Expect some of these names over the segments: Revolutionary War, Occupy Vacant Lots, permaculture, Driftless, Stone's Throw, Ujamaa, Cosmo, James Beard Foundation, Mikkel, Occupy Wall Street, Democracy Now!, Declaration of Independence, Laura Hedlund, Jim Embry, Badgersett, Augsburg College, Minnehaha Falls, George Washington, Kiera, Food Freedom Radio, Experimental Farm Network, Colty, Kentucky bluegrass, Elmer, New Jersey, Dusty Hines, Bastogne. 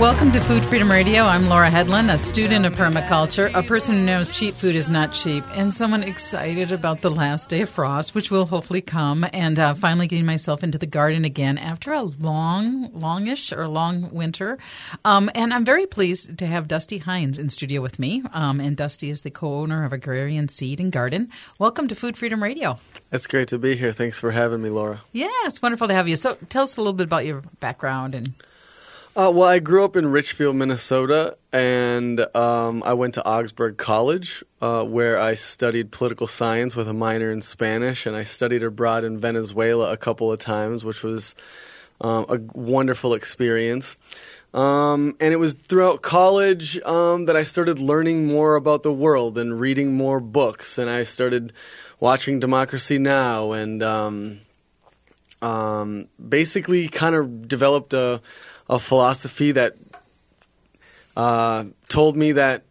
Welcome to Food Freedom Radio. I'm Laura Hedlund, a student of permaculture, a person who knows cheap food is not cheap, and someone excited about the last day of frost, which will hopefully come, and finally getting myself into the garden again after a long winter. And I'm very pleased to have Dusty Hines in studio with me, and Dusty is the co-owner of Agrarian Seed and Garden. Welcome to Food Freedom Radio. It's great to be here. Thanks for having me, Laura. Yeah, it's wonderful to have you. So tell us a little bit about your background and... Well, I grew up in Richfield, Minnesota, and I went to Augsburg College, where I studied political science with a minor in Spanish, and I studied abroad in Venezuela a couple of times, which was a wonderful experience. And it was throughout college that I started learning more about the world and reading more books, and I started watching Democracy Now! And basically kind of developed a philosophy that told me that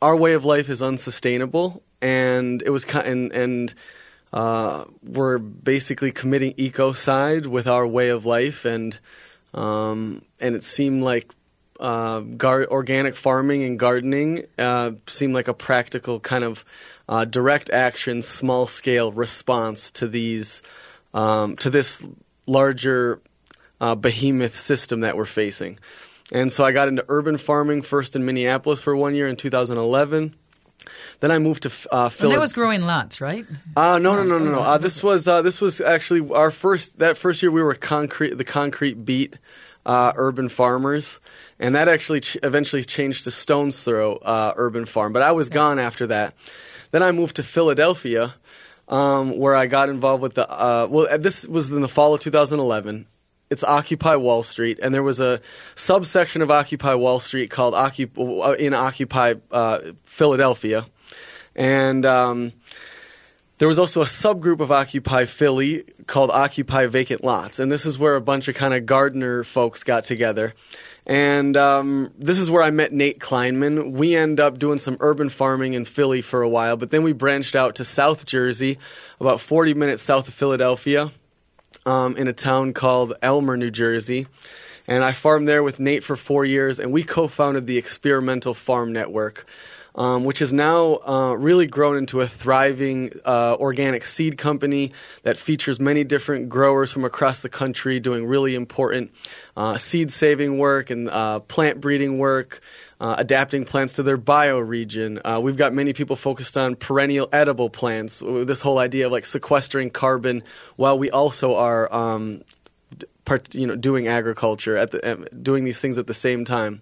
our way of life is unsustainable, and it was we're basically committing ecocide with our way of life, and it seemed like organic farming and gardening seemed like a practical kind of direct action, small scale response to these to this larger behemoth system that we're facing. And so I got into urban farming first in Minneapolis for 1 year in 2011. Then I moved to Philadelphia. And that was growing lots, right? No. This was actually our first year we were concrete beet urban farmers, and that actually eventually changed to Stone's Throw urban farm. But I was gone after that. Then I moved to Philadelphia, where I got involved with the this was in the fall of 2011. It's Occupy Wall Street, and there was a subsection of Occupy Wall Street called Occupy Philadelphia, and there was also a subgroup of Occupy Philly called Occupy Vacant Lots, and this is where a bunch of kind of gardener folks got together, and this is where I met Nate Kleinman. We ended up doing some urban farming in Philly for a while, but then we branched out to South Jersey, about 40 minutes south of Philadelphia, in a town called Elmer, New Jersey. And I farmed there with Nate for 4 years, and we co-founded the Experimental Farm Network, which has now really grown into a thriving organic seed company that features many different growers from across the country doing really important seed-saving work and plant breeding work, adapting plants to their bioregion. We've got many people focused on perennial edible plants, this whole idea of like sequestering carbon while we also are doing agriculture, doing these things at the same time.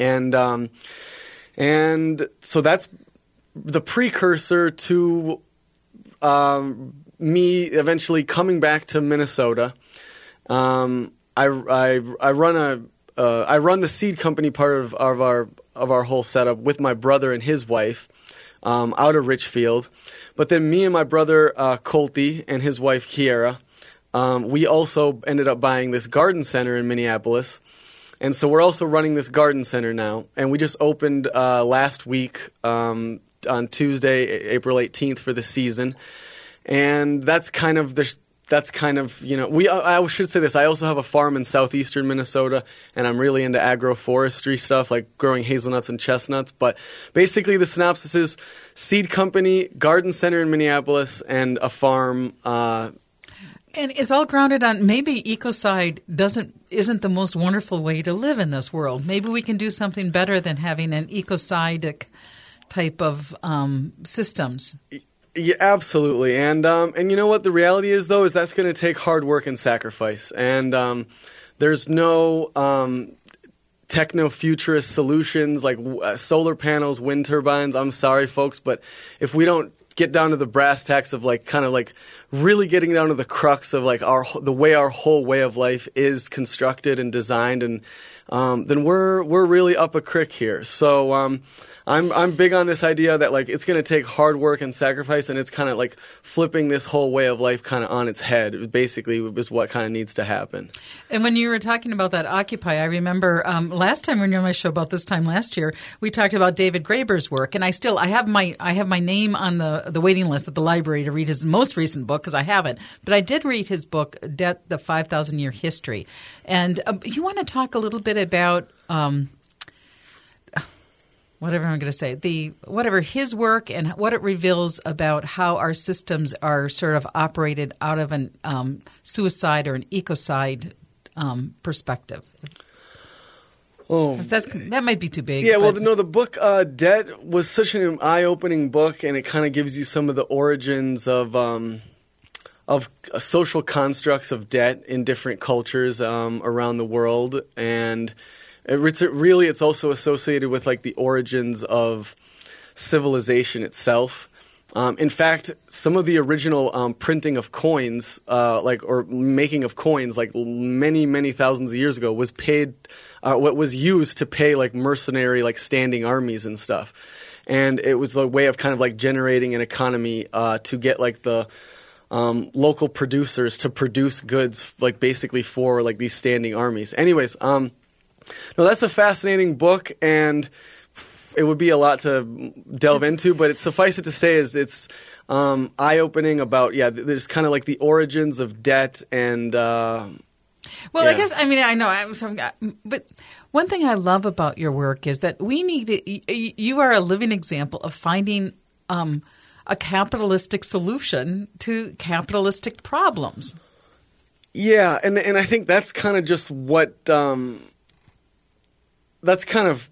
And so that's the precursor to me eventually coming back to Minnesota. I run the seed company part of our whole setup with my brother and his wife out of Richfield. But then me and my brother Colty and his wife Kiera, we also ended up buying this garden center in Minneapolis. And so we're also running this garden center now. And we just opened last week on Tuesday, April 18th for the season. And that's kind of the... I should say this. I also have a farm in southeastern Minnesota, and I'm really into agroforestry stuff, like growing hazelnuts and chestnuts. But basically, the synopsis is seed company, garden center in Minneapolis, and a farm. And it's all grounded on maybe ecocide isn't the most wonderful way to live in this world. Maybe we can do something better than having an ecocide type of systems. Yeah, absolutely. And you know what the reality is, though, is that's going to take hard work and sacrifice. And there's no techno-futurist solutions like solar panels, wind turbines. I'm sorry, folks, but if we don't get down to the brass tacks of like kind of like really getting down to the crux of like the way our whole way of life is constructed and designed, and then we're really up a crick here. So I'm big on this idea that like it's going to take hard work and sacrifice, and it's kind of like flipping this whole way of life kind of on its head. Basically, is what kind of needs to happen. And when you were talking about that Occupy, I remember last time when you were on my show about this time last year, we talked about David Graeber's work, and I have my name on the waiting list at the library to read his most recent book because I haven't, but I did read his book Debt: The 5,000-Year History, and you want to talk a little bit about. Whatever I'm going to say, whatever his work and what it reveals about how our systems are sort of operated out of an suicide or an ecocide perspective. Oh, that might be too big. Yeah, well, no, the book Debt was such an eye-opening book, and it kind of gives you some of the origins of social constructs of debt in different cultures around the world, and it's also associated with like the origins of civilization itself. In fact, some of the original printing of coins, or making of coins, like many, many thousands of years ago, was paid. What was used to pay like mercenary, like standing armies and stuff, and it was the way of kind of like generating an economy to get like the local producers to produce goods, like basically for like these standing armies. Anyways. No, that's a fascinating book, and it would be a lot to delve into, but suffice it to say is it's eye-opening about, there's kind of like the origins of debt and I guess, I know, but one thing I love about your work is that you are a living example of finding a capitalistic solution to capitalistic problems. Yeah, and I think that's kind of just what that's kind of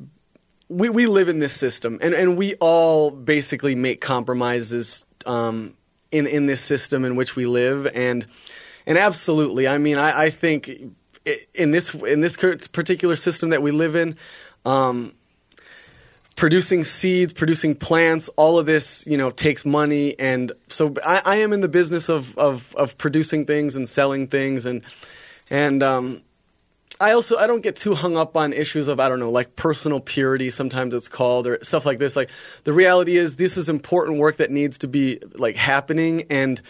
we live in this system, and we all basically make compromises in this system in which we live, and absolutely, I think in this particular system that we live in, producing seeds, producing plants, all of this takes money, and so I am in the business of producing things and selling things, and I don't get too hung up on issues of, like personal purity, sometimes it's called, or stuff like this. Like, the reality is this is important work that needs to be, like, happening, and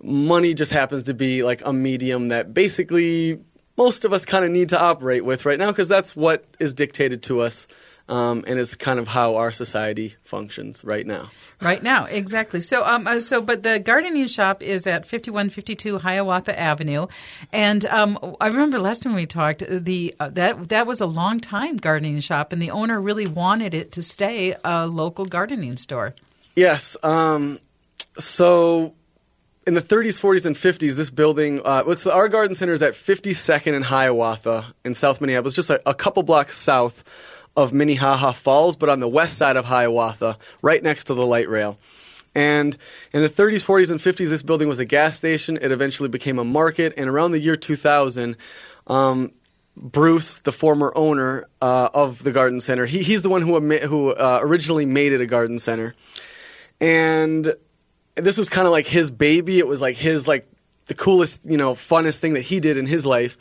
money just happens to be, like, a medium that basically most of us kind of need to operate with right now because that's what is dictated to us. And it's kind of how our society functions right now. Right now, exactly. So, but the gardening shop is at 5152 Hiawatha Avenue, and I remember last time we talked, that was a long time gardening shop, and the owner really wanted it to stay a local gardening store. Yes. So, in the 30s, 40s, and 50s, this building, our garden center is at 52nd and Hiawatha in South Minneapolis, just a couple blocks south of Minnehaha Falls, but on the west side of Hiawatha, right next to the light rail. And in the 30s, 40s, and 50s, this building was a gas station. It eventually became a market. And around the year 2000, Bruce, the former owner of the garden center, he's the one who originally made it a garden center. And this was kind of like his baby. It was like his like the coolest, funnest thing that he did in his life.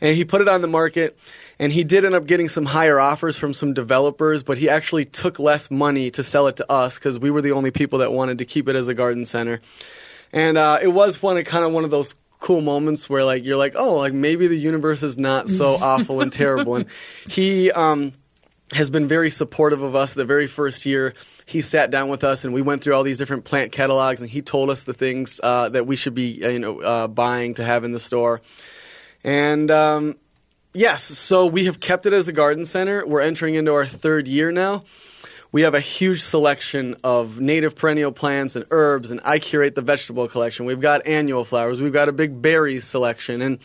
And he put it on the market. And he did end up getting some higher offers from some developers, but he actually took less money to sell it to us because we were the only people that wanted to keep it as a garden center. And it was one of those cool moments where like you're like, oh, like maybe the universe is not so awful and terrible. And he has been very supportive of us. The very first year, he sat down with us and we went through all these different plant catalogs, and he told us the things that we should be buying to have in the store. And yes, so we have kept it as a garden center. We're entering into our third year now. We have a huge selection of native perennial plants and herbs, and I curate the vegetable collection. We've got annual flowers. We've got a big berries selection, and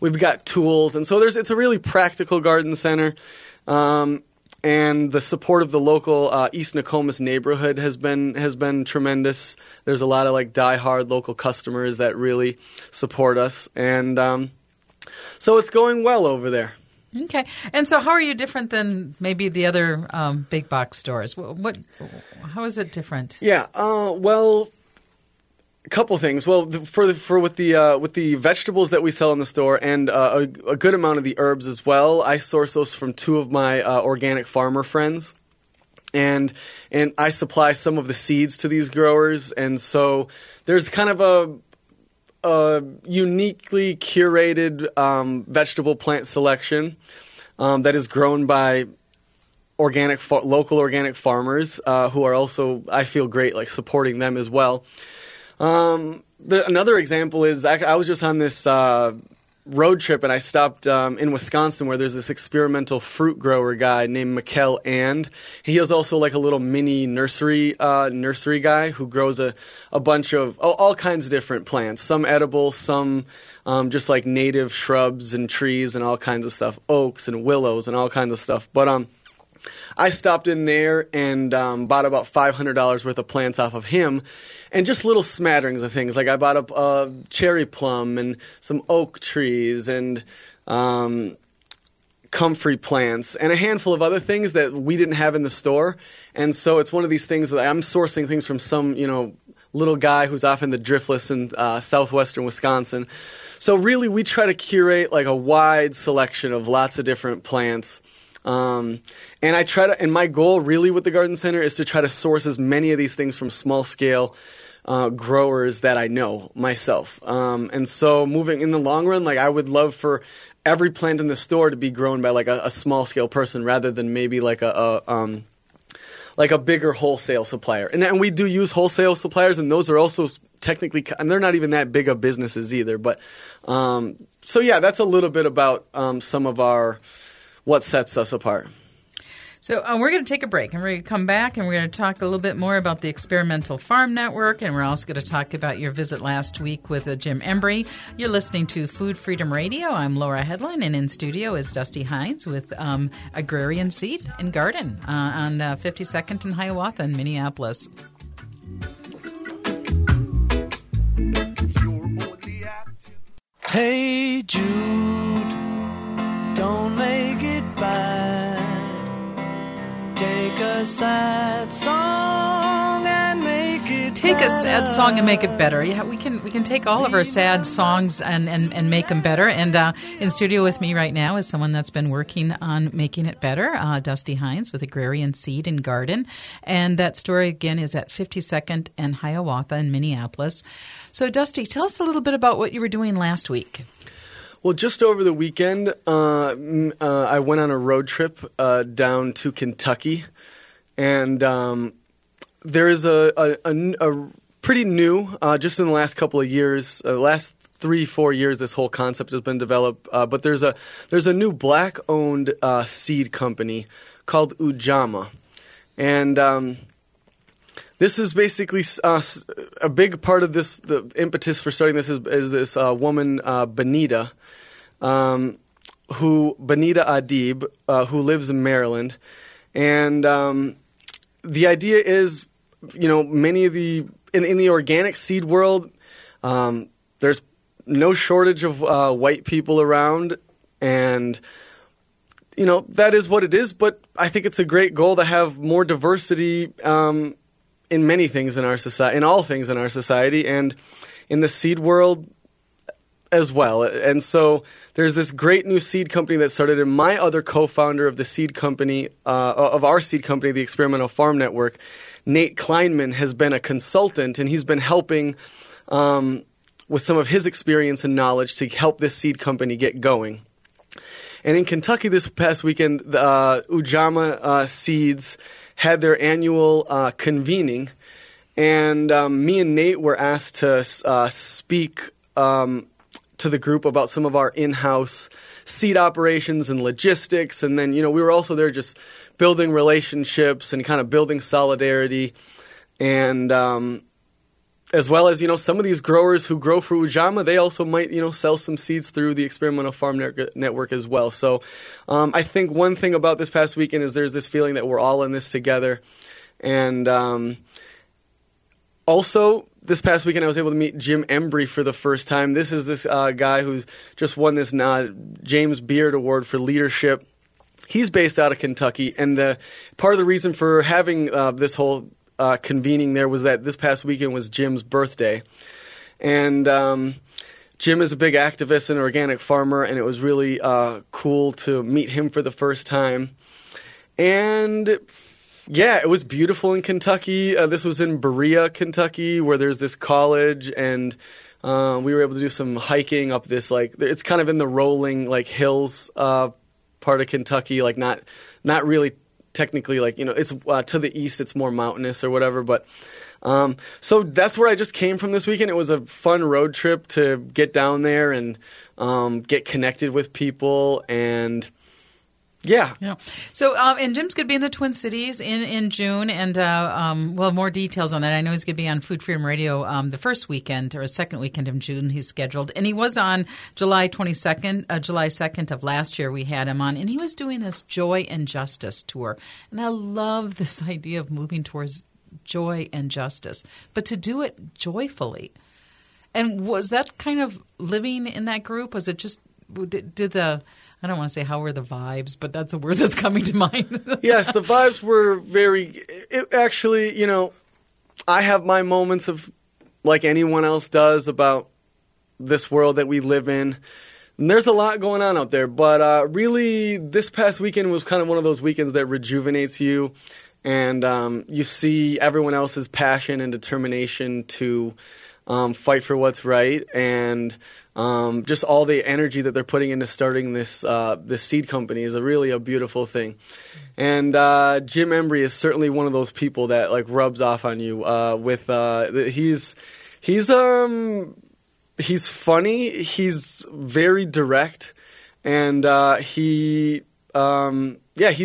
we've got tools. And so it's a really practical garden center, and the support of the local East Nokomis neighborhood has been tremendous. There's a lot of like diehard local customers that really support us, and so it's going well over there. Okay. And so how are you different than maybe the other big box stores? How is it different? Yeah. Well, a couple things. Well, with the vegetables that we sell in the store and a good amount of the herbs as well, I source those from two of my organic farmer friends. and I supply some of the seeds to these growers, and so there's kind of a uniquely curated vegetable plant selection that is grown by local organic farmers who are also, I feel great like supporting them as well. Another example is I was just on this road trip, and I stopped in Wisconsin where there's this experimental fruit grower guy named Mikkel, and he is also like a little mini nursery guy who grows a bunch of all kinds of different plants, some edible, some just like native shrubs and trees and all kinds of stuff, oaks and willows and all kinds of stuff. But I stopped in there and bought about $500 worth of plants off of him, and just little smatterings of things. Like I bought a cherry plum and some oak trees and comfrey plants and a handful of other things that we didn't have in the store. And so it's one of these things that I'm sourcing things from some, little guy who's off in the Driftless in southwestern Wisconsin. So really we try to curate like a wide selection of lots of different plants. And I try to, and my goal really with the garden center is to try to source as many of these things from small scale growers that I know myself. And so moving in the long run, like I would love for every plant in the store to be grown by like a small scale person rather than maybe like a bigger wholesale supplier. And we do use wholesale suppliers, and those are also technically, and they're not even that big of businesses either. But so yeah, that's a little bit about some of our. What sets us apart? So we're going to take a break, and we're going to come back, and we're going to talk a little bit more about the Experimental Farm Network, and we're also going to talk about your visit last week with Jim Embry. You're listening to Food Freedom Radio. I'm Laura Hedlund, and in studio is Dusty Hines with Agrarian Seed and Garden on 52nd and Hiawatha in Minneapolis. Hey, Jude. Don't make it bad. Take a sad song and make it better. Take a sad song and make it better. Yeah, we can take all of our sad songs and make them better. And in studio with me right now is someone that's been working on making it better, Dusty Hines with Agrarian Seed and Garden. And that story, again, is at 52nd and Hiawatha in Minneapolis. So, Dusty, tell us a little bit about what you were doing last week. Well, just over the weekend, I went on a road trip down to Kentucky, and there is a pretty new, just in the last couple of years, last 3-4 years, this whole concept has been developed. But there's a new black-owned seed company called Ujamaa, and this is basically a big part of this. The impetus for starting this is this woman, Benita. Benita Adib, who lives in Maryland. And the idea is, many of in the organic seed world, there's no shortage of white people around, and that is what it is. But I think it's a great goal to have more diversity in many things in our society, in all things in our society, and in the seed world as well. And so there's this great new seed company that started, and my other co-founder of the seed company, of our seed company, the Experimental Farm Network, Nate Kleinman, has been a consultant, and he's been helping with some of his experience and knowledge to help this seed company get going. And in Kentucky this past weekend, the Ujamaa Seeds had their annual convening, and me and Nate were asked to speak to the group about some of our in-house seed operations and logistics. And then, we were also there just building relationships and kind of building solidarity. And as well as, some of these growers who grow for Ujamaa, they also might, sell some seeds through the Experimental Farm Network as well. So I think one thing about this past weekend is there's this feeling that we're all in this together. And also, this past weekend, I was able to meet Jim Embry for the first time. This is this guy who's just won this James Beard Award for leadership. He's based out of Kentucky, and the part of the reason for having this whole convening there was that this past weekend was Jim's birthday. And Jim is a big activist and organic farmer, and it was really cool to meet him for the first time. And Yeah, it was beautiful in Kentucky. This was in Berea, Kentucky, where there's this college, and we were able to do some hiking up this, like, it's kind of in the rolling, like, hills part of Kentucky, like, not really technically, like, you know, it's to the east, it's more mountainous or whatever, but... So that's where I just came from this weekend. It was a fun road trip to get down there and get connected with people, and yeah. So and Jim's going to be in the Twin Cities in June, and we'll have more details on that. I know he's going to be on Food Freedom Radio the first weekend or the second weekend of June. He's scheduled, and he was on July 2nd of last year. We had him on, and he was doing this Joy and Justice tour, and I love this idea of moving towards joy and justice, but to do it joyfully. And was that kind of living in that group? Was it just I don't want to say how were the vibes, but that's a word that's coming to mind. Yes, the vibes were actually, you know, I have my moments of, like anyone else does, about this world that we live in. And there's a lot going on out there, but really this past weekend was kind of one of those weekends that rejuvenates you. And you see everyone else's passion and determination to fight for what's right, and just all the energy that they're putting into starting this seed company is really a beautiful thing. And Jim Embry is certainly one of those people that, like, rubs off on you. He's funny, he's very direct, and he's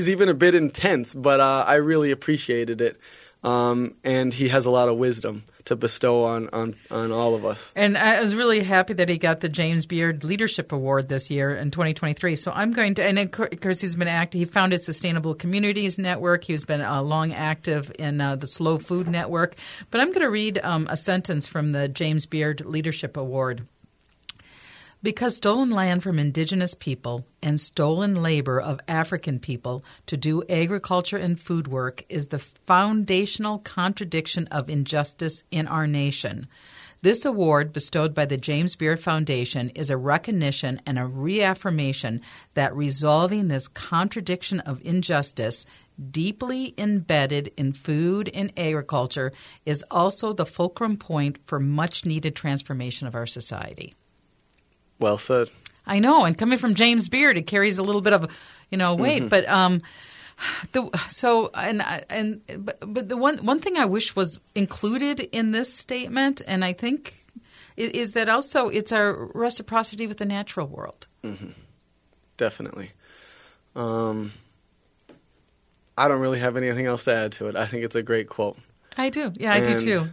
even a bit intense, but I really appreciated it. And he has a lot of wisdom to bestow on all of us. And I was really happy that he got the James Beard Leadership Award this year in 2023. So I'm going to – and of course he's been active. He founded Sustainable Communities Network. He's been long active in the Slow Food Network. But I'm going to read a sentence from the James Beard Leadership Award. Because stolen land from indigenous people and stolen labor of African people to do agriculture and food work is the foundational contradiction of injustice in our nation. This award, bestowed by the James Beard Foundation, is a recognition and a reaffirmation that resolving this contradiction of injustice deeply embedded in food and agriculture is also the fulcrum point for much-needed transformation of our society. Well said. I know, and coming from James Beard, it carries a little bit of, you know, weight. Mm-hmm. But the one thing I wish was included in this statement, and I think, is that also it's our reciprocity with the natural world. Mm-hmm. Definitely. I don't really have anything else to add to it. I think it's a great quote. I do. Yeah, I do too.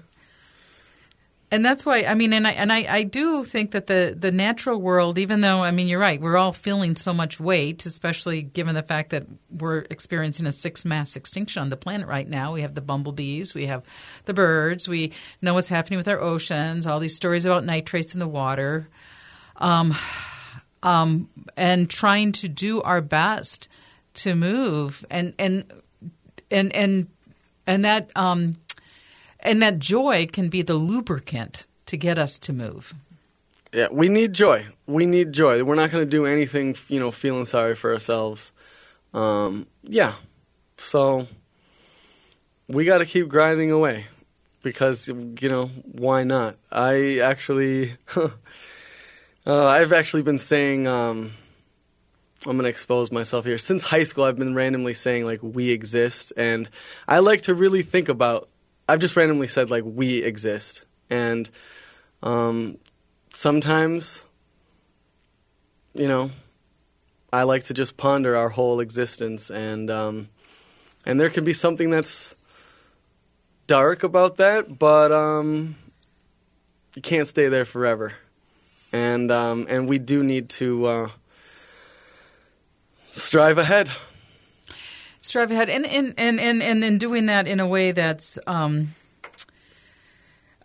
And that's why, I mean, and I do think that the natural world, even though, I mean, you're right, we're all feeling so much weight, especially given the fact that we're experiencing a sixth mass extinction on the planet right now. We have the bumblebees, we have the birds, we know what's happening with our oceans, all these stories about nitrates in the water, and trying to do our best to move and that. And that joy can be the lubricant to get us to move. Yeah, we need joy. We need joy. We're not going to do anything, you know, feeling sorry for ourselves. So we got to keep grinding away because, you know, why not? I actually – I've actually been saying I'm going to expose myself here. Since high school, I've been randomly saying, like, we exist. And I like to really think about – I've just randomly said, like, we exist. And sometimes, you know, I like to just ponder our whole existence. And there can be something that's dark about that, but you can't stay there forever. And we do need to strive ahead. Strive ahead, and in doing that in a way that's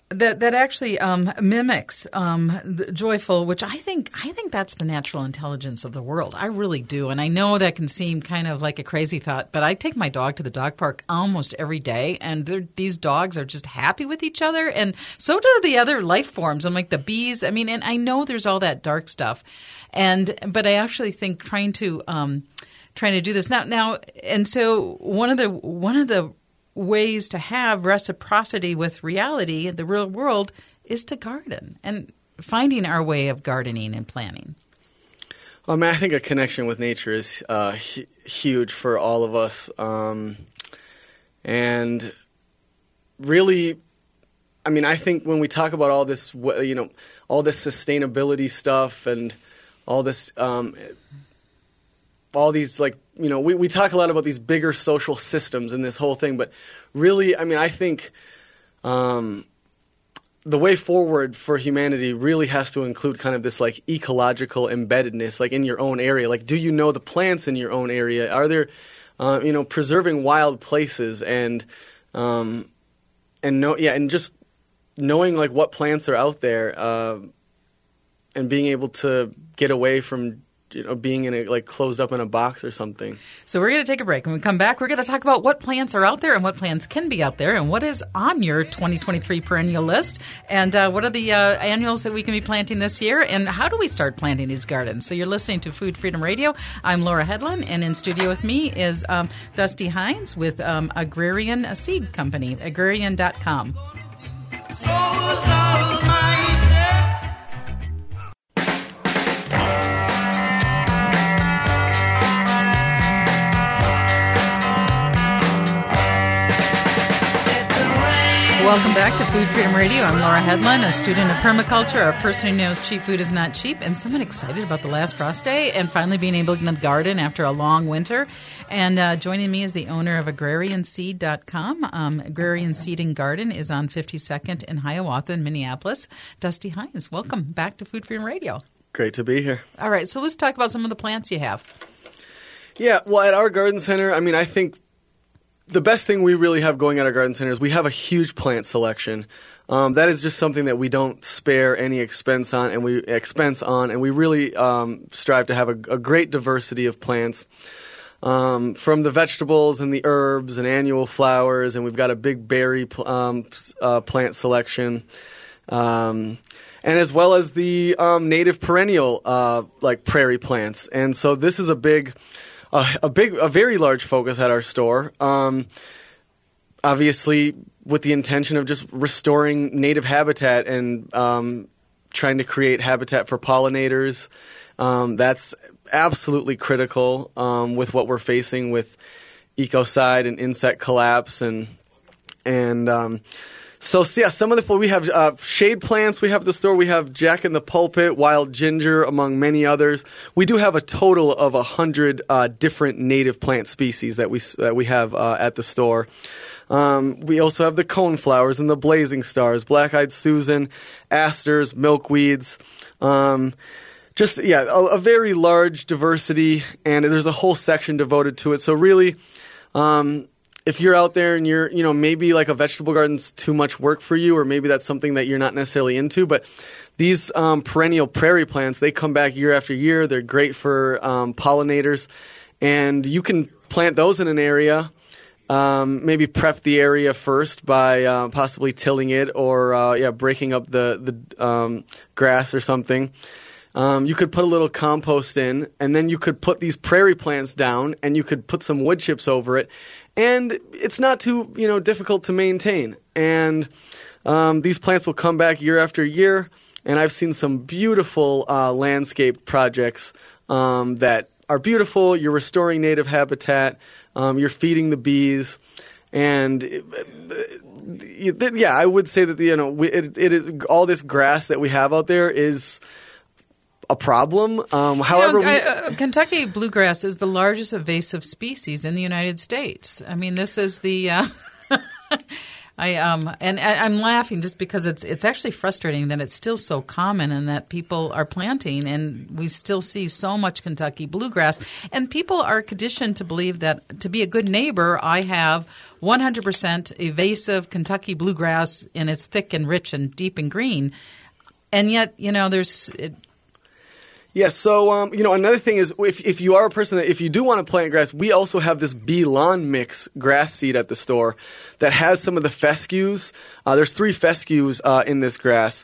that actually mimics the joyful, which I think that's the natural intelligence of the world. I really do, and I know that can seem kind of like a crazy thought, but I take my dog to the dog park almost every day, and these dogs are just happy with each other, and so do the other life forms. I'm like the bees. I mean, and I know there's all that dark stuff, but I actually think trying to trying to do this now. And so one of the ways to have reciprocity with reality in the real world is to garden and finding our way of gardening and planning. I think a connection with nature is huge for all of us, and really, I think when we talk about all this, all this sustainability stuff and all this, all these we talk a lot about these bigger social systems and this whole thing, but really, I think the way forward for humanity really has to include kind of this ecological embeddedness, in your own area. Do you know the plants in your own area? Are there, preserving wild places and just knowing what plants are out there, and being able to get away from being in a, closed up in a box or something. So we're going to take a break. When we come back, we're going to talk about what plants are out there and what plants can be out there and what is on your 2023 perennial list, and what are the annuals that we can be planting this year, and how do we start planting these gardens. So you're listening to Food Freedom Radio. I'm Laura Hedlund, and in studio with me is Dusty Hines with Agrarian Seed Company, agrarian.com. So was Almighty. Welcome back to Food Freedom Radio. I'm Laura Hedlund, a student of permaculture, a person who knows cheap food is not cheap, and someone excited about the last frost day and finally being able to garden after a long winter. And joining me is the owner of agrarianseed.com. Agrarian Seed and Garden is on 52nd in Hiawatha in Minneapolis. Dusty Hines, welcome back to Food Freedom Radio. Great to be here. All right, so let's talk about some of the plants you have. Yeah, well, at our garden center, I think the best thing we really have going at our garden center is we have a huge plant selection. That is just something that we don't spare any expense on, and we really strive to have a great diversity of plants, from the vegetables and the herbs and annual flowers, and we've got a big berry plant selection, and as well as the native perennial prairie plants. And so this is a very large focus at our store, obviously with the intention of just restoring native habitat and trying to create habitat for pollinators. That's absolutely critical with what we're facing with ecocide and insect collapse, we have shade plants. We have the store. We have Jack in the Pulpit, wild ginger, among many others. We do have a total of 100 different native plant species that we have at the store. We also have the coneflowers and the blazing stars, black-eyed Susan, asters, milkweeds. A very large diversity, and there's a whole section devoted to it. So really, if you're out there and you're, maybe a vegetable garden's too much work for you, or maybe that's something that you're not necessarily into, but these perennial prairie plants, they come back year after year. They're great for pollinators, and you can plant those in an area. Maybe prep the area first by possibly tilling it or breaking up the grass or something. You could put a little compost in, and then you could put these prairie plants down, and you could put some wood chips over it. And it's not too, difficult to maintain. And these plants will come back year after year. And I've seen some beautiful landscape projects that are beautiful. You're restoring native habitat. You're feeding the bees. And I would say that it is all this grass that we have out there is a problem. Kentucky bluegrass is the largest invasive species in the United States. This is the I'm laughing just because it's actually frustrating that it's still so common and that people are planting, and we still see so much Kentucky bluegrass. And people are conditioned to believe that to be a good neighbor, I have 100% invasive Kentucky bluegrass, and it's thick and rich and deep and green. And yet, another thing is if you are a person that if you do want to plant grass, we also have this B-lawn mix grass seed at the store that has some of the fescues. There's 3 fescues in this grass.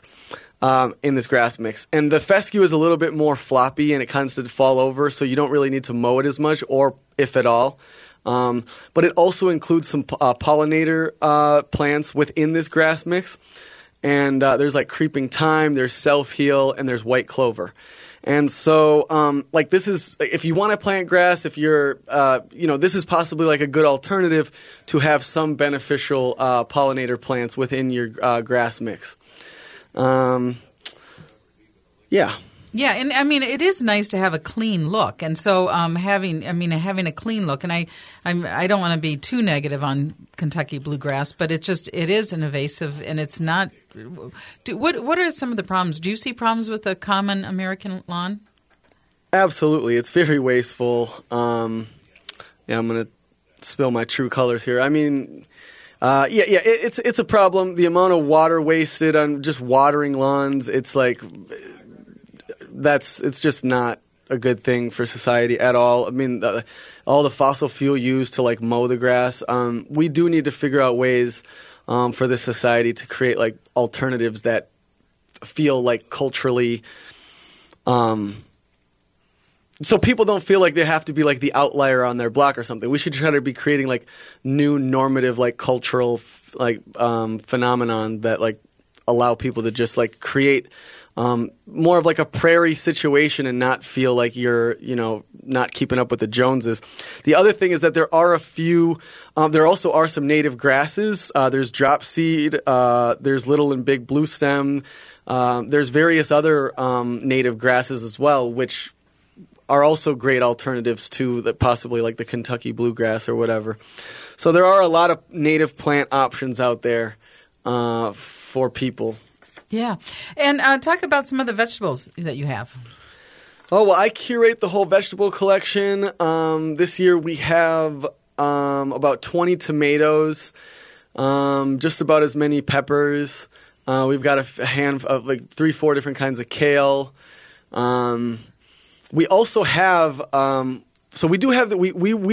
in this grass mix. And the fescue is a little bit more floppy and it kind of fall over, so you don't really need to mow it as much, or if at all. But it also includes some pollinator plants within this grass mix. And there's like creeping thyme, there's self-heal, and there's white clover. And so, like, this is – if you want to plant grass, if you're this is possibly like a good alternative to have some beneficial pollinator plants within your grass mix. Yeah, and I mean, it is nice to have a clean look, and so having a clean look, and I don't want to be too negative on Kentucky bluegrass, but it is an invasive, and it's not. What are some of the problems? Do you see problems with a common American lawn? Absolutely, it's very wasteful. I'm gonna spill my true colors here. I mean. It's a problem. The amount of water wasted on just watering lawns, it's like it's just not a good thing for society at all. I mean, all the fossil fuel used to like mow the grass. We do need to figure out ways for this society to create like alternatives that feel like culturally. So people don't feel like they have to be like the outlier on their block or something. We should try to be creating like new normative like cultural phenomenon that like allow people to just like create more of like a prairie situation and not feel like you're not keeping up with the Joneses. The other thing is that there are a few there also are some native grasses. There's drop seed. There's little and big blue stem. There's various other native grasses as well, which are also great alternatives to that possibly like the Kentucky bluegrass or whatever. So there are a lot of native plant options out there for people. Yeah. And talk about some of the vegetables that you have. Oh, well, I curate the whole vegetable collection. This year we have about 20 tomatoes, just about as many peppers. We've got a hand of like 3-4 different kinds of kale. We also have we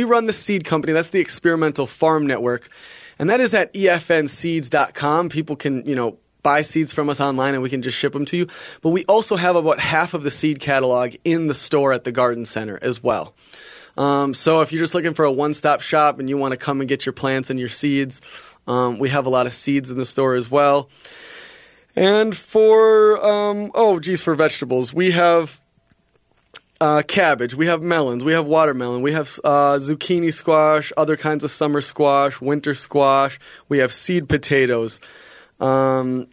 run the seed company. That's the Experimental Farm Network, and that is at efnseeds.com. People can buy seeds from us online, and we can just ship them to you. But we also have about half of the seed catalog in the store at the garden center as well. So if you're just looking for a one-stop shop and you want to come and get your plants and your seeds, we have a lot of seeds in the store as well. And for vegetables, we have. Cabbage, we have melons, we have watermelon, we have zucchini squash, other kinds of summer squash, winter squash, we have seed potatoes, we have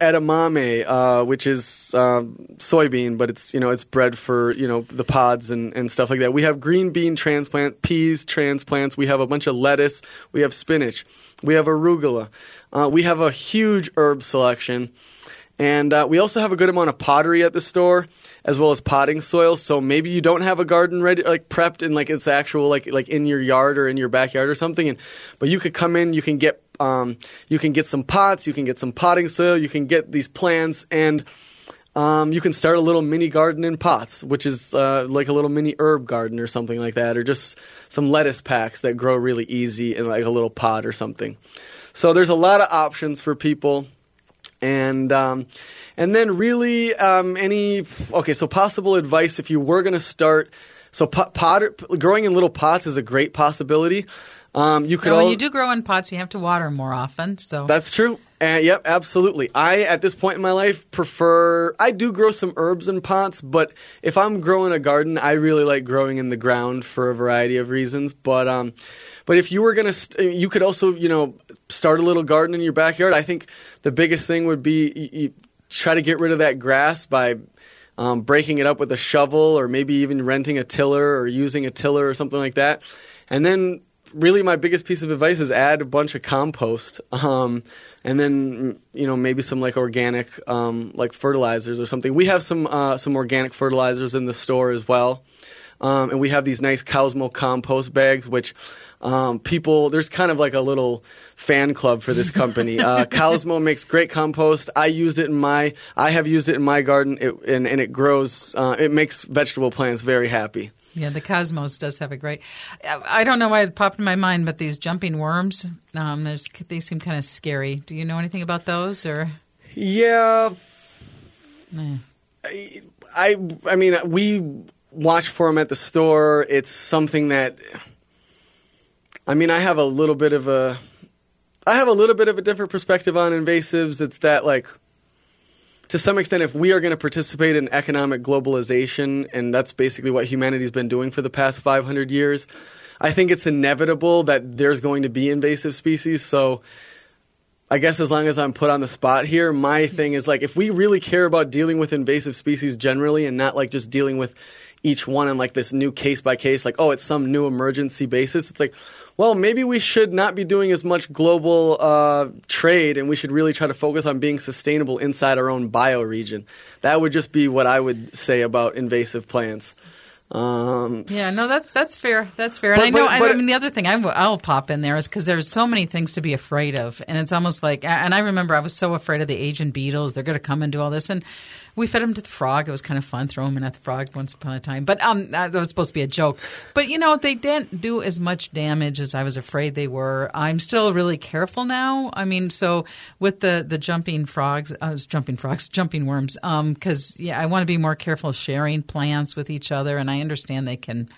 edamame, which is soybean, but it's bred for the pods and stuff like that. We have green bean transplant, peas transplants, we have a bunch of lettuce, we have spinach, we have arugula, we have a huge herb selection. And we also have a good amount of pottery at the store, as well as potting soil. So maybe you don't have a garden ready, like prepped, and like it's actual, like in your yard or in your backyard or something. But you could come in, you can get some pots, you can get some potting soil, you can get these plants, and you can start a little mini garden in pots, which is like a little mini herb garden or something like that, or just some lettuce packs that grow really easy in like a little pot or something. So there's a lot of options for people. And then really so possible advice if you were going to start. So growing in little pots is a great possibility. When you do grow in pots, you have to water more often. So that's true. Yep, absolutely. I, at this point in my life, I do grow some herbs in pots, but if I'm growing a garden, I really like growing in the ground for a variety of reasons. But if you were going to, you could also, start a little garden in your backyard. I think the biggest thing would be you try to get rid of that grass by breaking it up with a shovel, or maybe even renting a tiller or using a tiller or something like that. And then really my biggest piece of advice is add a bunch of compost. And then, maybe some like organic, like fertilizers or something. We have some organic fertilizers in the store as well. And we have these nice Cosmo compost bags, which there's kind of like a little fan club for this company. Cosmo makes great compost. I have used it in my garden, and it grows, it makes vegetable plants very happy. Yeah, the Cosmos does have a great – I don't know why it popped in my mind, but these jumping worms, they seem kind of scary. Do you know anything about those? Yeah, Mm. I mean, we watch for them at the store. It's something that, I mean, I have a little bit of a different perspective on invasives. It's that, like, to some extent, if we are going to participate in economic globalization, and that's basically what humanity's been doing for the past 500 years, I think it's inevitable that there's going to be invasive species. So I guess as long as I'm put on the spot here, my thing is, like, if we really care about dealing with invasive species generally and not, like, just dealing with each one on, like, this new case by case, like, oh, it's some new emergency basis, it's like, well, maybe we should not be doing as much global trade, and we should really try to focus on being sustainable inside our own bioregion. That would just be what I would say about invasive plants. Yeah, no, that's fair. That's fair. But, and I know. But, I mean, the other thing I'll pop in there is because there's so many things to be afraid of, and it's almost like. And I remember I was so afraid of the Asian beetles. They're going to come and do all this, and we fed them to the frog. It was kind of fun. Throw them in at the frog once upon a time, but that was supposed to be a joke. But you know, they didn't do as much damage as I was afraid they were. I'm still really careful now. I mean, so with the jumping worms, because I want to be more careful sharing plants with each other, and I understand they can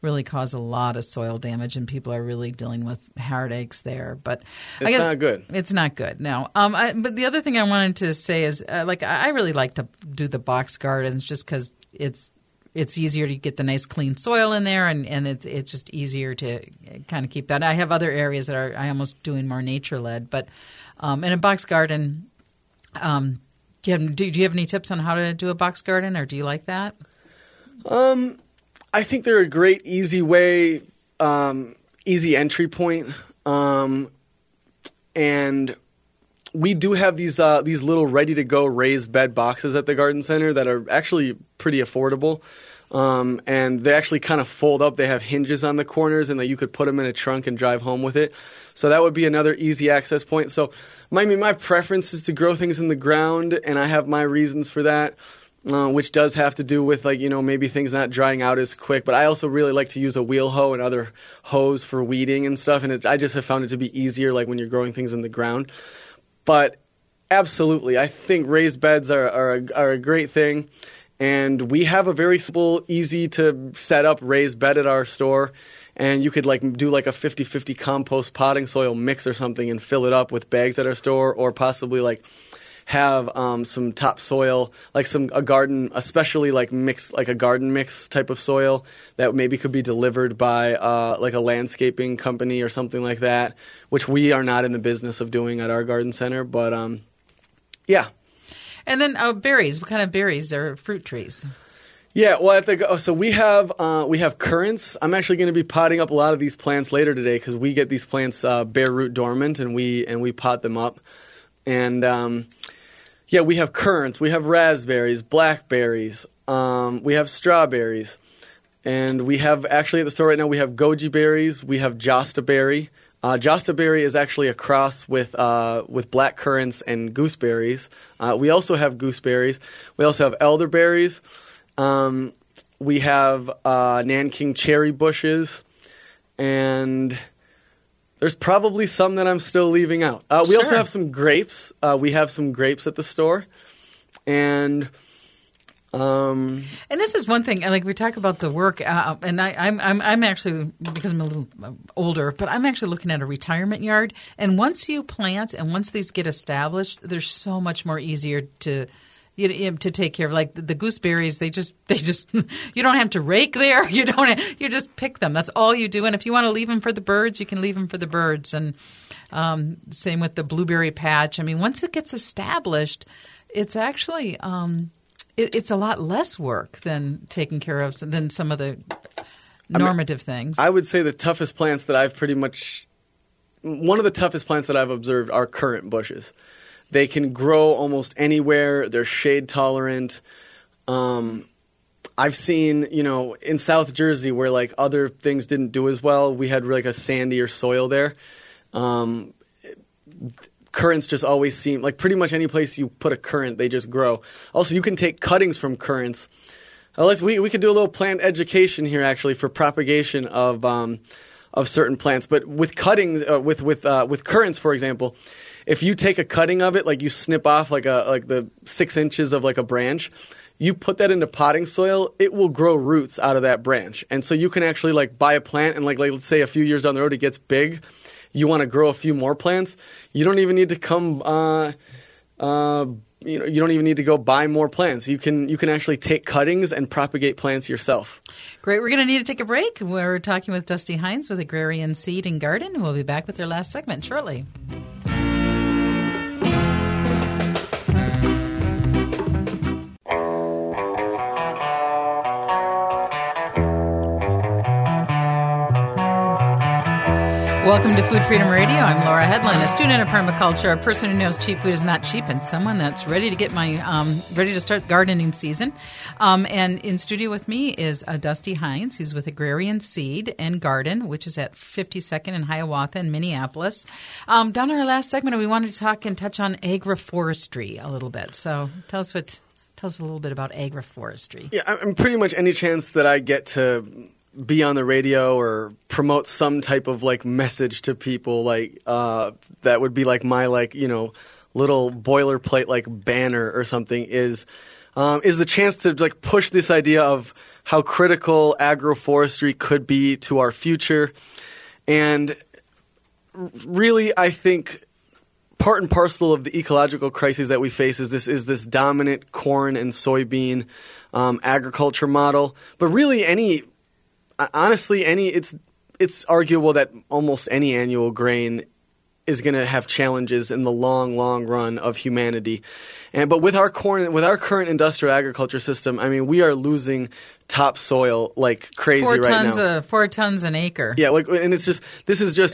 really cause a lot of soil damage, and people are really dealing with heartaches there. But it's not good. It's not good. No. But the other thing I wanted to say is, I really like to do the box gardens just because it's easier to get the nice clean soil in there, and it's just easier to kind of keep that. I have other areas that are I almost doing more nature led, but in a box garden, do you have any tips on how to do a box garden, or do you like that? I think they're a great, easy way, easy entry point. And we do have these little ready-to-go raised bed boxes at the garden center that are actually pretty affordable. And they actually kind of fold up. They have hinges on the corners, and that you could put them in a trunk and drive home with it. So that would be another easy access point. So my preference is to grow things in the ground, and I have my reasons for that. Which does have to do with, like, you know, maybe things not drying out as quick. But I also really like to use a wheel hoe and other hoes for weeding and stuff. And I just have found it to be easier, like, when you're growing things in the ground. But absolutely, I think raised beds are a great thing. And we have a very simple, easy to set up raised bed at our store. And you could, like, do, like, a 50-50 compost potting soil mix or something and fill it up with bags at our store, or possibly, like, have some topsoil, like a garden, especially like a garden mix type of soil that maybe could be delivered by like a landscaping company or something like that, which we are not in the business of doing at our garden center. But yeah. And then berries. What kind of berries are fruit trees? Yeah, well, so we have currants. I'm actually going to be potting up a lot of these plants later today because we get these plants bare root dormant, and we pot them up, and. Yeah, we have currants, we have raspberries, blackberries, we have strawberries, and we have actually at the store right now we have goji berries, we have josta berry. Josta berry is actually a cross with black currants and gooseberries. We also have gooseberries. We also have elderberries. We have Nanking cherry bushes, and there's probably some that I'm still leaving out. We also have some grapes. We have some grapes at the store. And this is one thing. Like, we talk about the work, and I'm actually, because I'm a little older, but I'm actually looking at a retirement yard. And once you plant and once these get established, they're so much more easier to take care of. Like the gooseberries, they just you don't have to rake there. You just pick them. That's all you do. And if you want to leave them for the birds, you can leave them for the birds. And same with the blueberry patch. I mean, once it gets established, it's actually it's a lot less work than taking care of than some of the normative things. I would say the toughest plants that I've one of the toughest plants that I've observed are currant bushes. They can grow almost anywhere. They're shade tolerant. I've seen, you know, in South Jersey where, like, other things didn't do as well, we had, like, a sandier soil there. Currants just always seem – like, pretty much any place you put a currant, they just grow. Also, you can take cuttings from currants. Unless we could do a little plant education here, actually, for propagation of certain plants. But with cuttings with currants, for example – if you take a cutting of it, like you snip off like the 6 inches of like a branch, you put that into potting soil, it will grow roots out of that branch. And so you can actually like buy a plant and like let's say a few years down the road it gets big. You want to grow a few more plants. You don't even need to come you don't even need to go buy more plants. You can actually take cuttings and propagate plants yourself. Great. We're going to need to take a break. We're talking with Dusty Hines with Agrarian Seed and Garden. We'll be back with their last segment shortly. Welcome to Food Freedom Radio. I'm Laura Hedlund, a student of permaculture, a person who knows cheap food is not cheap, and someone that's ready to get my ready to start gardening season. And in studio with me is Dusty Hines. He's with Agrarian Seed and Garden, which is at 52nd and Hiawatha in Minneapolis. Down in our last segment, we wanted to talk and touch on agroforestry a little bit. So tell us a little bit about agroforestry. Yeah, I'm pretty much any chance that I get to be on the radio or promote some type of like message to people, like that would be like my like, you know, little boilerplate like banner or something is the chance to like push this idea of how critical agroforestry could be to our future. And really, I think part and parcel of the ecological crisis that we face is this dominant corn and soybean agriculture model, but really it's arguable that almost any annual grain is going to have challenges in the long, long run of humanity. But with our corn, with our current industrial agriculture system, I mean, we are losing topsoil like crazy right now. 4 tons an acre. Yeah, like, and it's just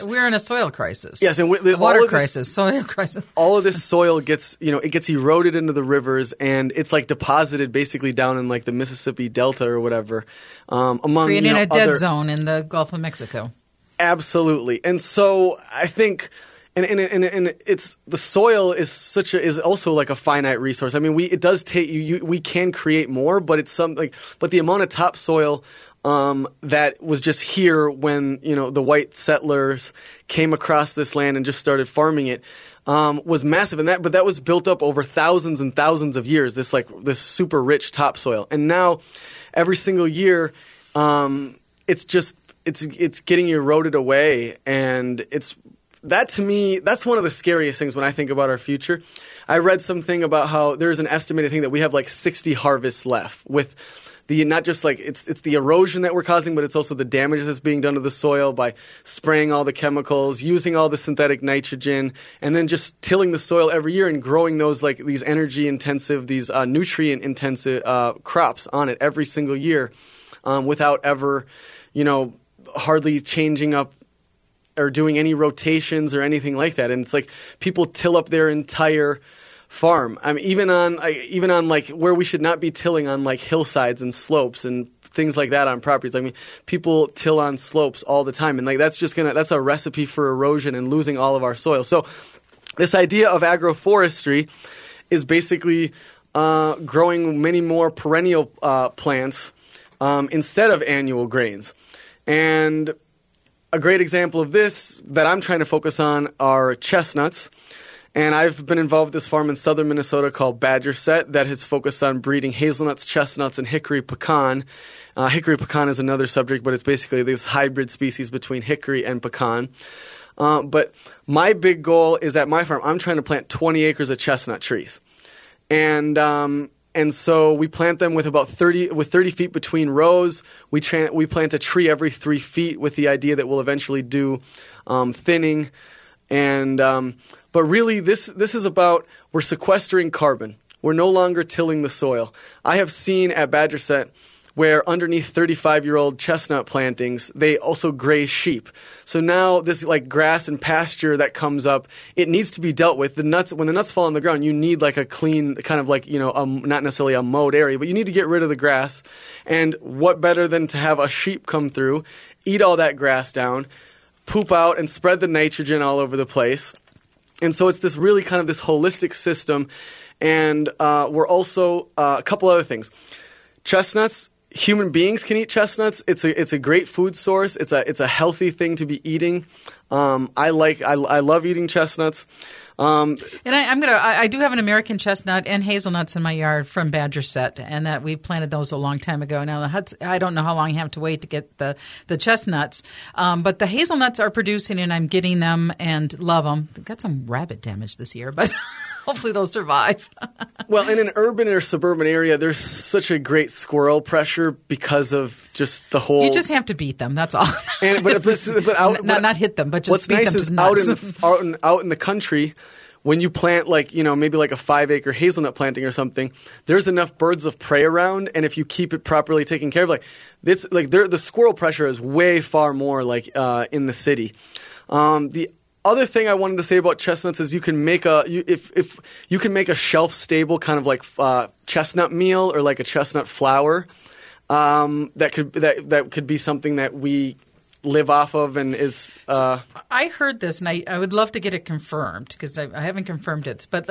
we're in a soil crisis. Yes, and water crisis, soil crisis. All of this soil gets, you know, it gets eroded into the rivers, and it's like deposited basically down in like the Mississippi Delta or whatever. Creating a dead zone in the Gulf of Mexico. Absolutely, and so I think. And it's the soil is also like a finite resource. I mean, we can create more, but it's but the amount of topsoil that was just here when, you know, the white settlers came across this land and just started farming it was massive. But that was built up over thousands and thousands of years. This super rich topsoil, and now every single year, it's getting eroded away, and it's. That to me, that's one of the scariest things when I think about our future. I read something about how there's an estimated thing that we have like 60 harvests left with the not just like it's the erosion that we're causing, but it's also the damage that's being done to the soil by spraying all the chemicals, using all the synthetic nitrogen, and then just tilling the soil every year and growing those like these energy intensive, these nutrient intensive crops on it every single year without ever, you know, hardly changing up or doing any rotations or anything like that. And it's like people till up their entire farm. I mean, even on like where we should not be tilling on like hillsides and slopes and things like that on properties. I mean, people till on slopes all the time. And like that's a recipe for erosion and losing all of our soil. So this idea of agroforestry is basically growing many more perennial plants instead of annual grains. And a great example of this that I'm trying to focus on are chestnuts. And I've been involved with this farm in southern Minnesota called Badgersett that has focused on breeding hazelnuts, chestnuts, and hickory pecan. Hickory pecan is another subject, but it's basically this hybrid species between hickory and pecan. But my big goal is at my farm, I'm trying to plant 20 acres of chestnut trees. And so we plant them with about 30 feet between rows. We plant a tree every 3 feet with the idea that we'll eventually do thinning. And but really, this is about we're sequestering carbon. We're no longer tilling the soil. I have seen at Badgersett where underneath 35-year-old chestnut plantings, they also graze sheep. So now this like grass and pasture that comes up, it needs to be dealt with. When the nuts fall on the ground, you need like a clean kind of like, you know, not necessarily a mowed area, but you need to get rid of the grass. And what better than to have a sheep come through, eat all that grass down, poop out and spread the nitrogen all over the place. And so it's this really kind of this holistic system. And we're also a couple other things. Chestnuts. human beings can eat chestnuts. It's a great food source. It's a healthy thing to be eating. I love eating chestnuts. I do have an American chestnut and hazelnuts in my yard from Badgersett, and that we planted those a long time ago. Now the huts, I don't know how long you have to wait to get the chestnuts, but the hazelnuts are producing, and I'm getting them and love them. They've got some rabbit damage this year, but hopefully they'll survive. Well, in an urban or suburban area, there's such a great squirrel pressure because of just the whole. You just have to beat them. That's all. Not hit them, but just what's beat nice them is to nuts. Out in the country. When you plant maybe a 5-acre hazelnut planting or something, there's enough birds of prey around, and if you keep it properly taken care of, the squirrel pressure is way far more in the city. The other thing I wanted to say about chestnuts is you can make a shelf stable kind of chestnut meal or like a chestnut flour that could be something that we live off of and is so I heard this, and I would love to get it confirmed because I haven't confirmed it. But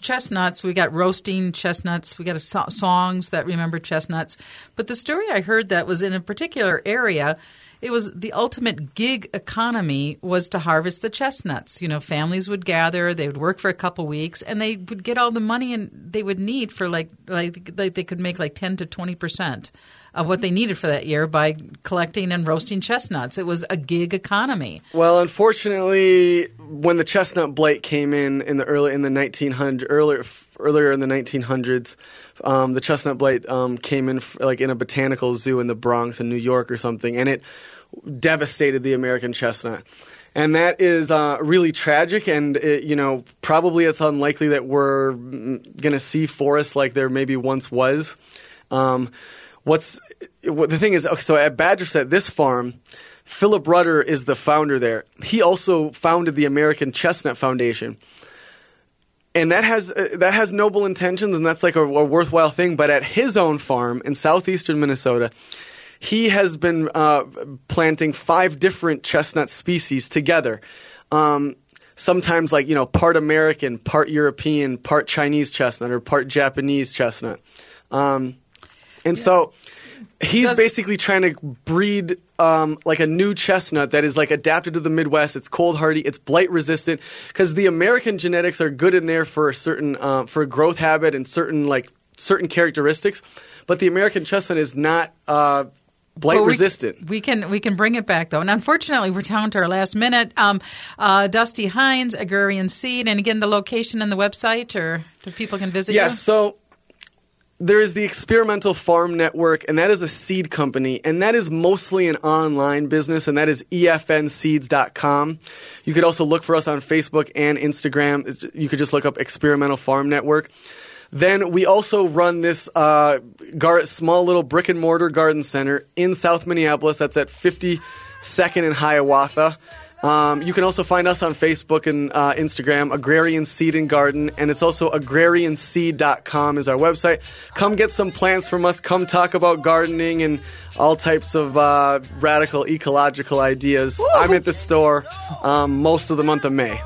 chestnuts, we got roasting chestnuts. We got songs that remember chestnuts. But the story I heard that was in a particular area, it was the ultimate gig economy was to harvest the chestnuts. Families would gather. They would work for a couple weeks, and they would get all the money and they would need for they could make 10 to 20%. Of what they needed for that year by collecting and roasting chestnuts. It was a gig economy. Well, unfortunately, when the chestnut blight came earlier in the 1900s, the chestnut blight came in in a botanical zoo in the Bronx in New York or something, and it devastated the American chestnut. And that is really tragic, and probably it's unlikely that we're going to see forests like there maybe once was. The thing is, so at Badgersett, this farm, Philip Rutter is the founder there. He also founded the American Chestnut Foundation, and that has noble intentions, and that's a worthwhile thing. But at his own farm in southeastern Minnesota, he has been planting 5 different chestnut species together. Sometimes part American, part European, part Chinese chestnut, or part Japanese chestnut. And so he's basically trying to breed a new chestnut that is adapted to the Midwest. It's cold hardy. It's blight resistant because the American genetics are good in there for a certain for growth habit and certain characteristics. But the American chestnut is not blight resistant. We can bring it back, though. And unfortunately, we're down to our last minute. Dusty Hines, Agrarian Seed. And again, the location and the website or if people can visit you? Yes. So there is the Experimental Farm Network, and that is a seed company, and that is mostly an online business, and that is efnseeds.com. You could also look for us on Facebook and Instagram. You could just look up Experimental Farm Network. Then we also run this small little brick-and-mortar garden center in South Minneapolis. That's at 52nd and Hiawatha. You can also find us on Facebook and Instagram, Agrarian Seed and Garden, and it's also agrarianseed.com is our website. Come get some plants from us. Come talk about gardening and all types of radical ecological ideas. Woo-hoo. I'm at the store most of the month of May.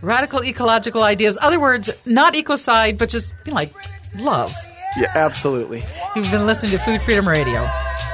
Radical ecological ideas. Other words, not ecocide, but just love. Yeah, absolutely. You've been listening to Food Freedom Radio.